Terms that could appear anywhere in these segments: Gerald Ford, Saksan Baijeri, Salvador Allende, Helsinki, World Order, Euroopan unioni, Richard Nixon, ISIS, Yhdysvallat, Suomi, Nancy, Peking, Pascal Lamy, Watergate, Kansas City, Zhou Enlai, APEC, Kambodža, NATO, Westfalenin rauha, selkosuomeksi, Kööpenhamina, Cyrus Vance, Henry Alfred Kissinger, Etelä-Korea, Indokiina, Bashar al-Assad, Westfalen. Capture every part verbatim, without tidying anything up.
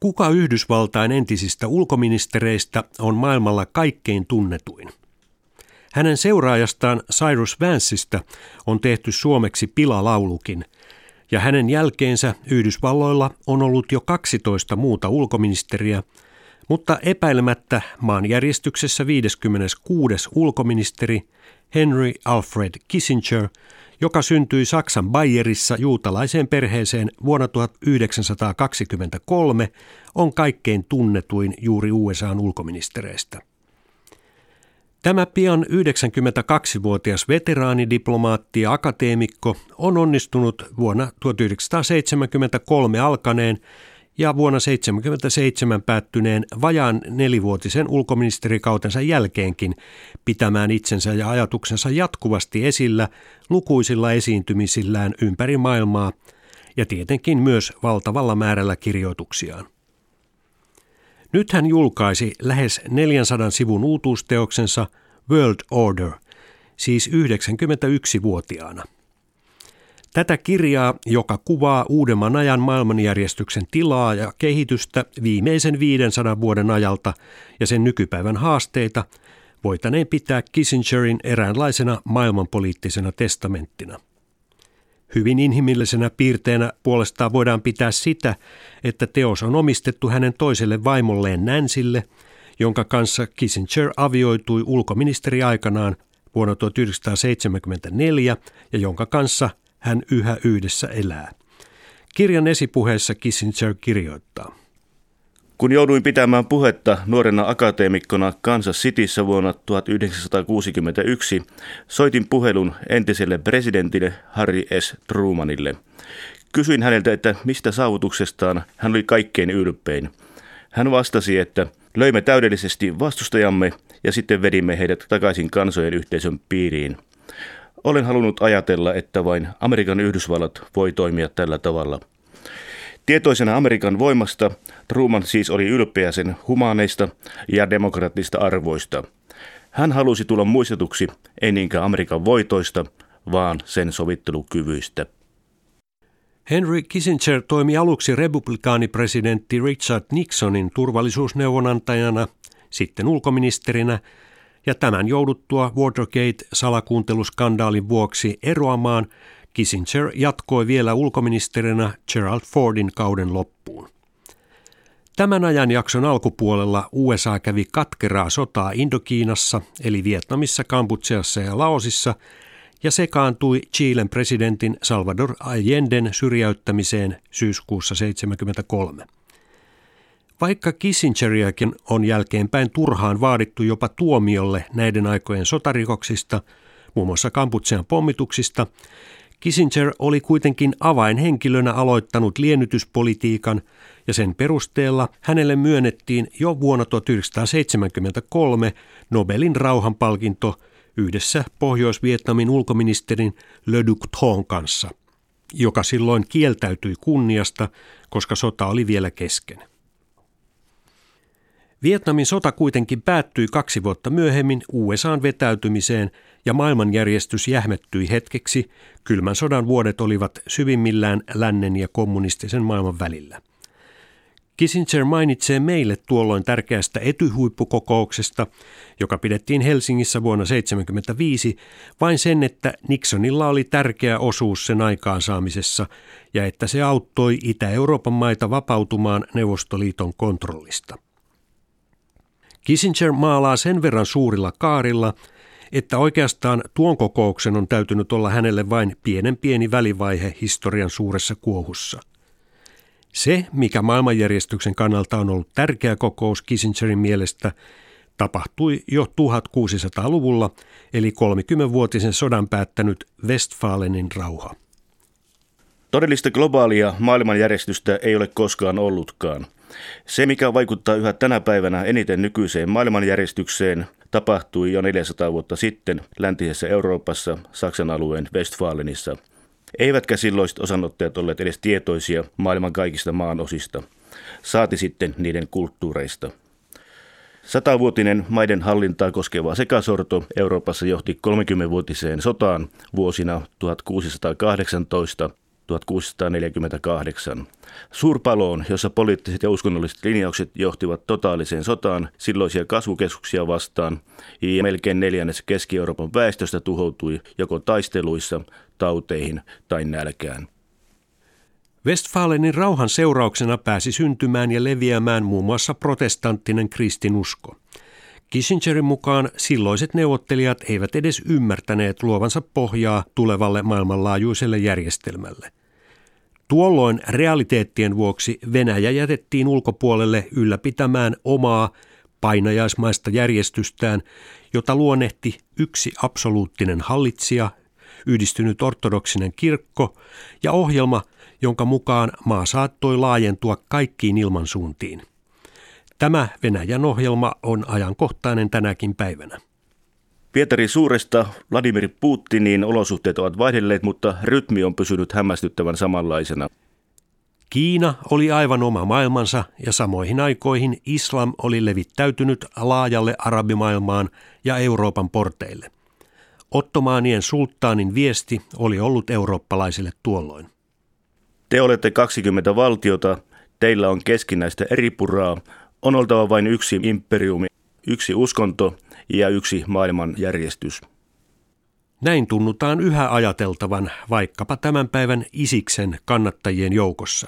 Kuka Yhdysvaltain entisistä ulkoministereistä on maailmalla kaikkein tunnetuin? Hänen seuraajastaan Cyrus Vanceista on tehty suomeksi pilalaulukin, ja hänen jälkeensä Yhdysvalloilla on ollut jo kaksitoista muuta ulkoministeriä, mutta epäilemättä maanjärjestyksessä viideskymmeneskuudes ulkoministeri Henry Alfred Kissinger, joka syntyi Saksan Baijerissa juutalaiseen perheeseen vuonna tuhatyhdeksänsataakaksikymmentäkolme, on kaikkein tunnetuin juuri U S A:n ulkoministereistä. Tämä pian yhdeksänkymmentäkaksivuotias veteraanidiplomaatti ja akateemikko on onnistunut vuonna tuhatyhdeksänsataaseitsemänkymmentäkolme alkaneen ja vuonna tuhatyhdeksänsataaseitsemänkymmentäseitsemän päättyneen vajaan nelivuotisen ulkoministerikautensa jälkeenkin pitämään itsensä ja ajatuksensa jatkuvasti esillä lukuisilla esiintymisillään ympäri maailmaa ja tietenkin myös valtavalla määrällä kirjoituksiaan. Nyt hän julkaisi lähes neljänsadan sivun uutuusteoksensa World Order, siis yhdeksänkymmentäyksivuotiaana. Tätä kirjaa, joka kuvaa uudemman ajan maailmanjärjestyksen tilaa ja kehitystä viimeisen viidensadan vuoden ajalta ja sen nykypäivän haasteita, voitaneen pitää Kissingerin eräänlaisena maailmanpoliittisena testamenttina. Hyvin inhimillisenä piirteenä puolestaan voidaan pitää sitä, että teos on omistettu hänen toiselle vaimolleen Nancylle, jonka kanssa Kissinger avioitui ulkoministeri aikanaan vuonna tuhatyhdeksänsataaseitsemänkymmentäneljä ja jonka kanssa hän yhä yhdessä elää. Kirjan esipuheessa Kissinger kirjoittaa: kun jouduin pitämään puhetta nuorena akateemikkona Kansas Cityssä vuonna tuhatyhdeksänsataakuusikymmentäyksi, soitin puhelun entiselle presidentille Harry S. Trumanille. Kysyin häneltä, että mistä saavutuksestaan hän oli kaikkein ylpein. Hän vastasi, että löimme täydellisesti vastustajamme ja sitten vedimme heidät takaisin kansojen yhteisön piiriin. Olen halunnut ajatella, että vain Amerikan Yhdysvallat voi toimia tällä tavalla. Tietoisena Amerikan voimasta Truman siis oli ylpeä sen humaaneista ja demokraattista arvoista. Hän halusi tulla muistetuksi ei niinkään Amerikan voitoista, vaan sen sovittelukyvyistä. Henry Kissinger toimi aluksi republikaanipresidentti Richard Nixonin turvallisuusneuvonantajana, sitten ulkoministerinä, ja tämän jouduttua Watergate-salakuunteluskandaalin vuoksi eroamaan Kissinger jatkoi vielä ulkoministerinä Gerald Fordin kauden loppuun. Tämän ajanjakson alkupuolella U S A kävi katkeraa sotaa Indokiinassa, eli Vietnamissa, Kambodžassa ja Laosissa, ja sekaantui Chilen presidentin Salvador Allenden syrjäyttämiseen syyskuussa tuhatyhdeksänsataaseitsemänkymmentäkolme. Vaikka Kissingeriäkin on jälkeenpäin turhaan vaadittu jopa tuomiolle näiden aikojen sotarikoksista, muun muassa Kambodžan pommituksista, Kissinger oli kuitenkin avainhenkilönä aloittanut liennytyspolitiikan ja sen perusteella hänelle myönnettiin jo vuonna tuhatyhdeksänsataaseitsemänkymmentäkolme Nobelin rauhanpalkinto yhdessä Pohjois-Vietnamin ulkoministerin Le Duc Thon kanssa, joka silloin kieltäytyi kunniasta, koska sota oli vielä kesken. Vietnamin sota kuitenkin päättyi kaksi vuotta myöhemmin U S A:n vetäytymiseen ja maailmanjärjestys jähmettyi hetkeksi. Kylmän sodan vuodet olivat syvimmillään lännen ja kommunistisen maailman välillä. Kissinger mainitsee meille tuolloin tärkeästä etyhuippukokouksesta, joka pidettiin Helsingissä vuonna tuhatyhdeksänsataaseitsemänkymmentäviisi, vain sen, että Nixonilla oli tärkeä osuus sen aikaansaamisessa ja että se auttoi Itä-Euroopan maita vapautumaan Neuvostoliiton kontrollista. Kissinger maalaa sen verran suurilla kaarilla, että oikeastaan tuon kokouksen on täytynyt olla hänelle vain pienen pieni välivaihe historian suuressa kuohussa. Se, mikä maailmanjärjestyksen kannalta on ollut tärkeä kokous Kissingerin mielestä, tapahtui jo tuhatkuusisataaluvulla, eli kolmekymmenvuotisen sodan päättänyt Westfalenin rauha. Todellista globaalia maailmanjärjestystä ei ole koskaan ollutkaan. Se, mikä vaikuttaa yhä tänä päivänä eniten nykyiseen maailmanjärjestykseen, tapahtui jo neljäsataa vuotta sitten läntisessä Euroopassa Saksan alueen Westfalenissa. Eivätkä silloiset osanottajat olleet edes tietoisia maailman kaikista maanosista, saati sitten niiden kulttuureista. Satavuotinen maiden hallintaa koskeva sekasorto Euroopassa johti kolmekymmenvuotiseen sotaan vuosina tuhatkuusisataakahdeksantoista tuhatkuusisataaneljäkymmentäkahdeksan. Suurpaloon, jossa poliittiset ja uskonnolliset linjaukset johtivat totaaliseen sotaan silloisia kasvukeskuksia vastaan, ja melkein neljännes Keski-Euroopan väestöstä tuhoutui joko taisteluissa, tauteihin tai nälkään. Westfalenin rauhan seurauksena pääsi syntymään ja leviämään muun muassa protestanttinen kristinusko. Kissingerin mukaan silloiset neuvottelijat eivät edes ymmärtäneet luovansa pohjaa tulevalle maailmanlaajuiselle järjestelmälle. Tuolloin realiteettien vuoksi Venäjä jätettiin ulkopuolelle ylläpitämään omaa painajaismaista järjestystään, jota luonnehti yksi absoluuttinen hallitsija, yhdistynyt ortodoksinen kirkko ja ohjelma, jonka mukaan maa saattoi laajentua kaikkiin ilmansuuntiin. Tämä Venäjän ohjelma on ajankohtainen tänäkin päivänä. Pietari Suuresta Vladimir Putinin olosuhteet ovat vaihdelleet, mutta rytmi on pysynyt hämmästyttävän samanlaisena. Kiina oli aivan oma maailmansa ja samoihin aikoihin islam oli levittäytynyt laajalle arabimaailmaan ja Euroopan porteille. Ottomaanien sulttaanin viesti oli ollut eurooppalaisille tuolloin. Te olette kaksikymmentä valtiota, teillä on keskinäistä eripuraa. On oltava vain yksi imperiumi, yksi uskonto ja yksi maailmanjärjestys. Näin tunnutaan yhä ajateltavan vaikkapa tämän päivän Isiksen kannattajien joukossa.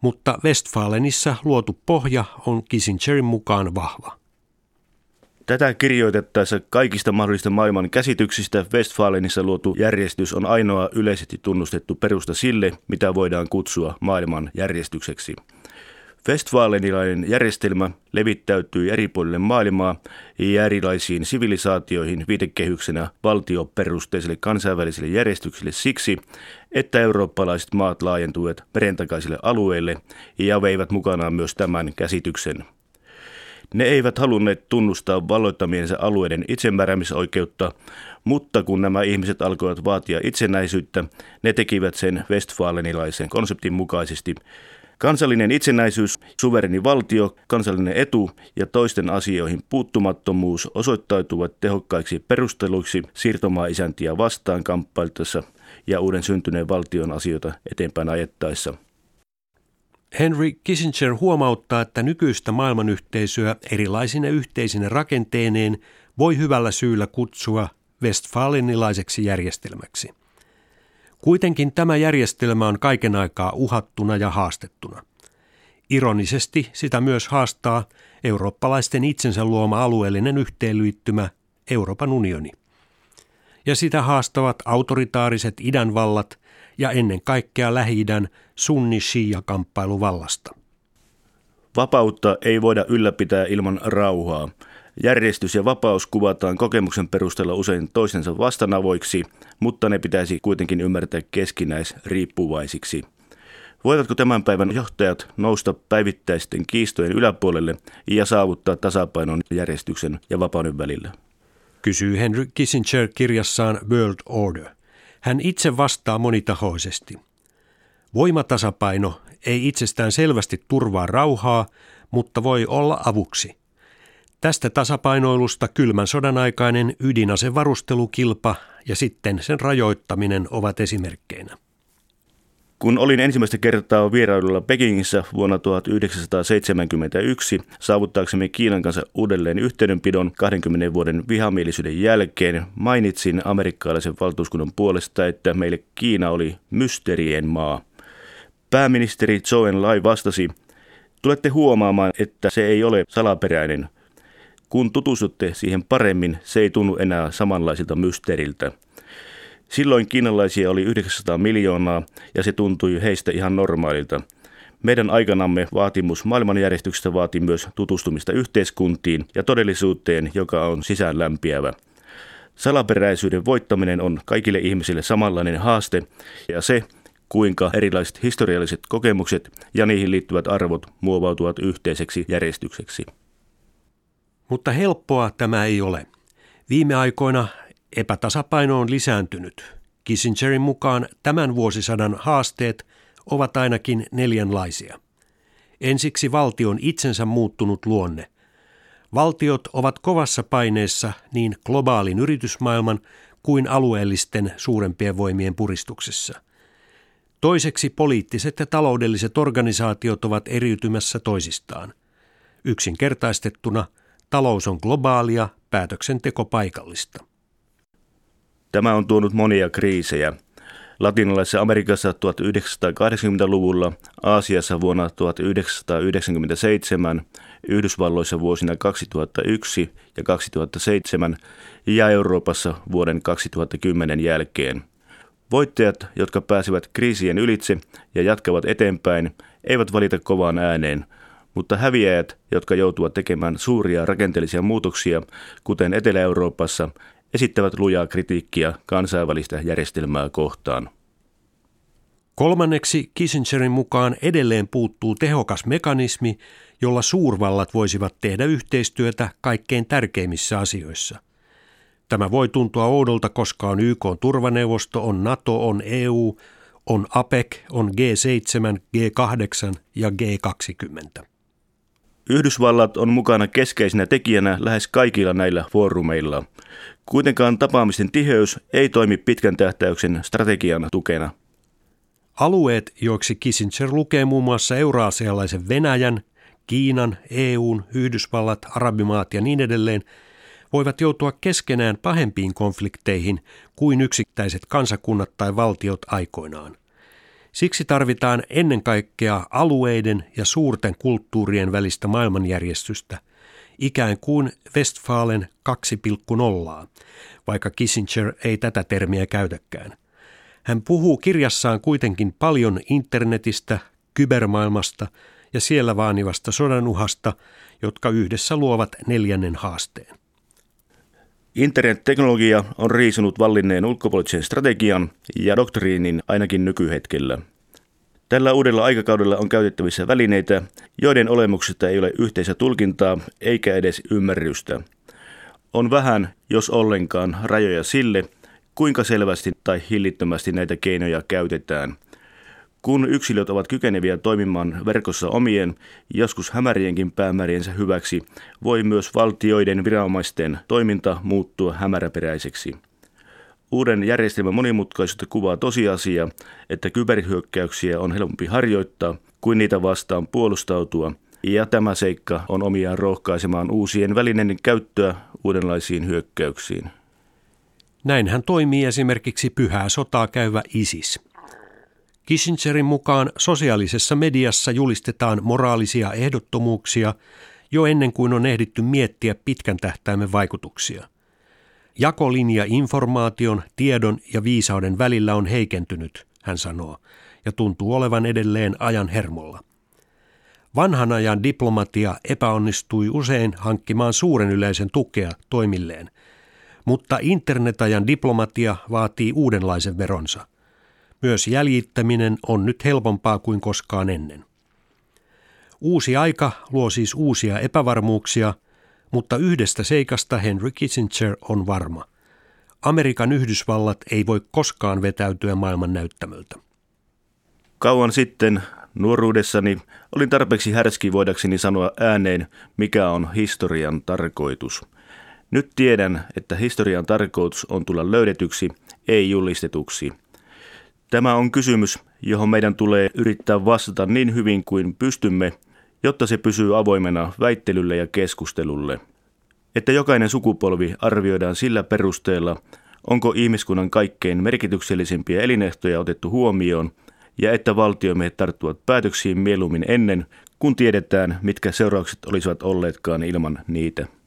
Mutta Westfalenissa luotu pohja on Kissingerin mukaan vahva. Tätä kirjoitettaessa kaikista mahdollisista maailman käsityksistä Westfalenissa luotu järjestys on ainoa yleisesti tunnustettu perusta sille, mitä voidaan kutsua maailmanjärjestykseksi. Westfalenilainen järjestelmä levittäytyy eri puolille maailmaa ja erilaisiin sivilisaatioihin viitekehyksenä valtioperusteiselle kansainväliselle järjestykselle siksi, että eurooppalaiset maat laajentuivat merentakaisille alueille ja veivät mukanaan myös tämän käsityksen. Ne eivät halunneet tunnustaa valloittamiensa alueiden itsemääräämisoikeutta, mutta kun nämä ihmiset alkoivat vaatia itsenäisyyttä, ne tekivät sen westfalenilaisen konseptin mukaisesti. Kansallinen itsenäisyys, suvereni valtio, kansallinen etu ja toisten asioihin puuttumattomuus osoittautuvat tehokkaiksi perusteluiksi siirtomaa-isäntiä vastaan kamppailtaessa ja uuden syntyneen valtion asioita eteenpäin ajettaessa. Henry Kissinger huomauttaa, että nykyistä maailmanyhteisöä erilaisine yhteisine rakenteineen voi hyvällä syyllä kutsua westfalenilaiseksi järjestelmäksi. Kuitenkin tämä järjestelmä on kaiken aikaa uhattuna ja haastettuna. Ironisesti sitä myös haastaa eurooppalaisten itsensä luoma alueellinen yhteenliittymä Euroopan unioni. Ja sitä haastavat autoritaariset idänvallat ja ennen kaikkea Lähi-idän sunni-shia-kamppailuvallasta. Vapautta ei voida ylläpitää ilman rauhaa. Järjestys ja vapaus kuvataan kokemuksen perusteella usein toistensa vastanavoiksi, mutta ne pitäisi kuitenkin ymmärtää keskinäisriippuvaisiksi. Voivatko tämän päivän johtajat nousta päivittäisten kiistojen yläpuolelle ja saavuttaa tasapainon järjestyksen ja vapauden välillä? Kysyy Henry Kissinger kirjassaan World Order. Hän itse vastaa monitahoisesti. Voimatasapaino ei itsestään selvästi turvaa rauhaa, mutta voi olla avuksi. Tästä tasapainoilusta kylmän sodan aikainen ydinasevarustelukilpa ja sitten sen rajoittaminen ovat esimerkkeinä. Kun olin ensimmäistä kertaa vierailulla Pekingissä vuonna tuhatyhdeksänsataaseitsemänkymmentäyksi saavuttaaksemme Kiinan kanssa uudelleen yhteydenpidon kahdenkymmenen vuoden vihamielisyyden jälkeen, mainitsin amerikkalaisen valtuuskunnan puolesta, että meille Kiina oli mysteerien maa. Pääministeri Zhou Enlai vastasi, tulette huomaamaan, että se ei ole salaperäinen. Kun tutustutte siihen paremmin, se ei tunnu enää samanlaisilta mysteeriltä. Silloin kiinalaisia oli yhdeksänsataa miljoonaa ja se tuntui heistä ihan normaalilta. Meidän aikanamme vaatimus maailmanjärjestyksestä vaati myös tutustumista yhteiskuntiin ja todellisuuteen, joka on sisäänlämpiävä. Salaperäisyyden voittaminen on kaikille ihmisille samanlainen haaste ja se, kuinka erilaiset historialliset kokemukset ja niihin liittyvät arvot muovautuvat yhteiseksi järjestykseksi. Mutta helppoa tämä ei ole. Viime aikoina epätasapaino on lisääntynyt. Kissingerin mukaan tämän vuosisadan haasteet ovat ainakin neljänlaisia. Ensiksi valtion itsensä muuttunut luonne. Valtiot ovat kovassa paineessa niin globaalin yritysmaailman kuin alueellisten suurempien voimien puristuksessa. Toiseksi poliittiset ja taloudelliset organisaatiot ovat eriytymässä toisistaan. Yksinkertaistettuna talous on globaalia, päätöksenteko paikallista. Tämä on tuonut monia kriisejä. Latinalaisessa Amerikassa tuhatyhdeksänsataakahdeksankymmentäluvulla, Aasiassa vuonna tuhatyhdeksänsataayhdeksänkymmentäseitsemän, Yhdysvalloissa vuosina kaksituhattayksi ja kaksituhattaseitsemän ja Euroopassa vuoden kaksituhattakymmenen jälkeen. Voittajat, jotka pääsivät kriisien ylitse ja jatkavat eteenpäin, eivät valita kovaan ääneen, mutta häviäjät, jotka joutuvat tekemään suuria rakenteellisia muutoksia, kuten Etelä-Euroopassa, esittävät lujaa kritiikkiä kansainvälistä järjestelmää kohtaan. Kolmanneksi Kissingerin mukaan edelleen puuttuu tehokas mekanismi, jolla suurvallat voisivat tehdä yhteistyötä kaikkein tärkeimmissä asioissa. Tämä voi tuntua oudolta, koska on Y K:n turvaneuvosto, on NATO, on E U, on APEC, on G seitsemän, G kahdeksan ja G kaksikymmentä. Yhdysvallat on mukana keskeisenä tekijänä lähes kaikilla näillä foorumeilla. Kuitenkaan tapaamisten tiheys ei toimi pitkän tähtäyksen strategian tukena. Alueet, joiksi Kissinger lukee muun muassa euraasialaisen Venäjän, Kiinan, E U:n, Yhdysvallat, Arabimaat ja niin edelleen, voivat joutua keskenään pahempiin konflikteihin kuin yksittäiset kansakunnat tai valtiot aikoinaan. Siksi tarvitaan ennen kaikkea alueiden ja suurten kulttuurien välistä maailmanjärjestystä, ikään kuin Westfalen kaksi piste nolla, vaikka Kissinger ei tätä termiä käytäkään. Hän puhuu kirjassaan kuitenkin paljon internetistä, kybermaailmasta ja siellä vaanivasta sodanuhasta, jotka yhdessä luovat neljännen haasteen. Internetteknologia on riisunut vallinneen ulkopoliittisen strategian ja doktriinin ainakin nykyhetkellä. Tällä uudella aikakaudella on käytettävissä välineitä, joiden olemuksesta ei ole yhteistä tulkintaa eikä edes ymmärrystä. On vähän, jos ollenkaan, rajoja sille, kuinka selvästi tai hillittömästi näitä keinoja käytetään. Kun yksilöt ovat kykeneviä toimimaan verkossa omien, joskus hämärienkin päämääriensä hyväksi, voi myös valtioiden viranomaisten toiminta muuttua hämäräperäiseksi. Uuden järjestelmän monimutkaisuutta kuvaa tosiasia, että kyberhyökkäyksiä on helpompi harjoittaa kuin niitä vastaan puolustautua, ja tämä seikka on omiaan rohkaisemaan uusien välineiden käyttöä uudenlaisiin hyökkäyksiin. Näinhän toimii esimerkiksi pyhää sotaa käyvä ISIS. Kissingerin mukaan sosiaalisessa mediassa julistetaan moraalisia ehdottomuuksia jo ennen kuin on ehditty miettiä pitkän tähtäimen vaikutuksia. Jakolinja informaation, tiedon ja viisauden välillä on heikentynyt, hän sanoo, ja tuntuu olevan edelleen ajan hermolla. Vanhan ajan diplomatia epäonnistui usein hankkimaan suuren yleisen tukea toimilleen, mutta internetajan diplomatia vaatii uudenlaisen veronsa. Myös jäljittäminen on nyt helpompaa kuin koskaan ennen. Uusi aika luo siis uusia epävarmuuksia, mutta yhdestä seikasta Henry Kissinger on varma. Amerikan Yhdysvallat ei voi koskaan vetäytyä maailman näyttämöltä. Kauan sitten nuoruudessani olin tarpeeksi härski voidakseni sanoa ääneen, mikä on historian tarkoitus. Nyt tiedän, että historian tarkoitus on tulla löydetyksi, ei julistetuksi. Tämä on kysymys, johon meidän tulee yrittää vastata niin hyvin kuin pystymme, jotta se pysyy avoimena väittelylle ja keskustelulle. Että jokainen sukupolvi arvioidaan sillä perusteella, onko ihmiskunnan kaikkein merkityksellisimpiä elinehtoja otettu huomioon, ja että valtiomiehet tarttuvat päätöksiin mieluummin ennen, kun tiedetään, mitkä seuraukset olisivat olleetkaan ilman niitä.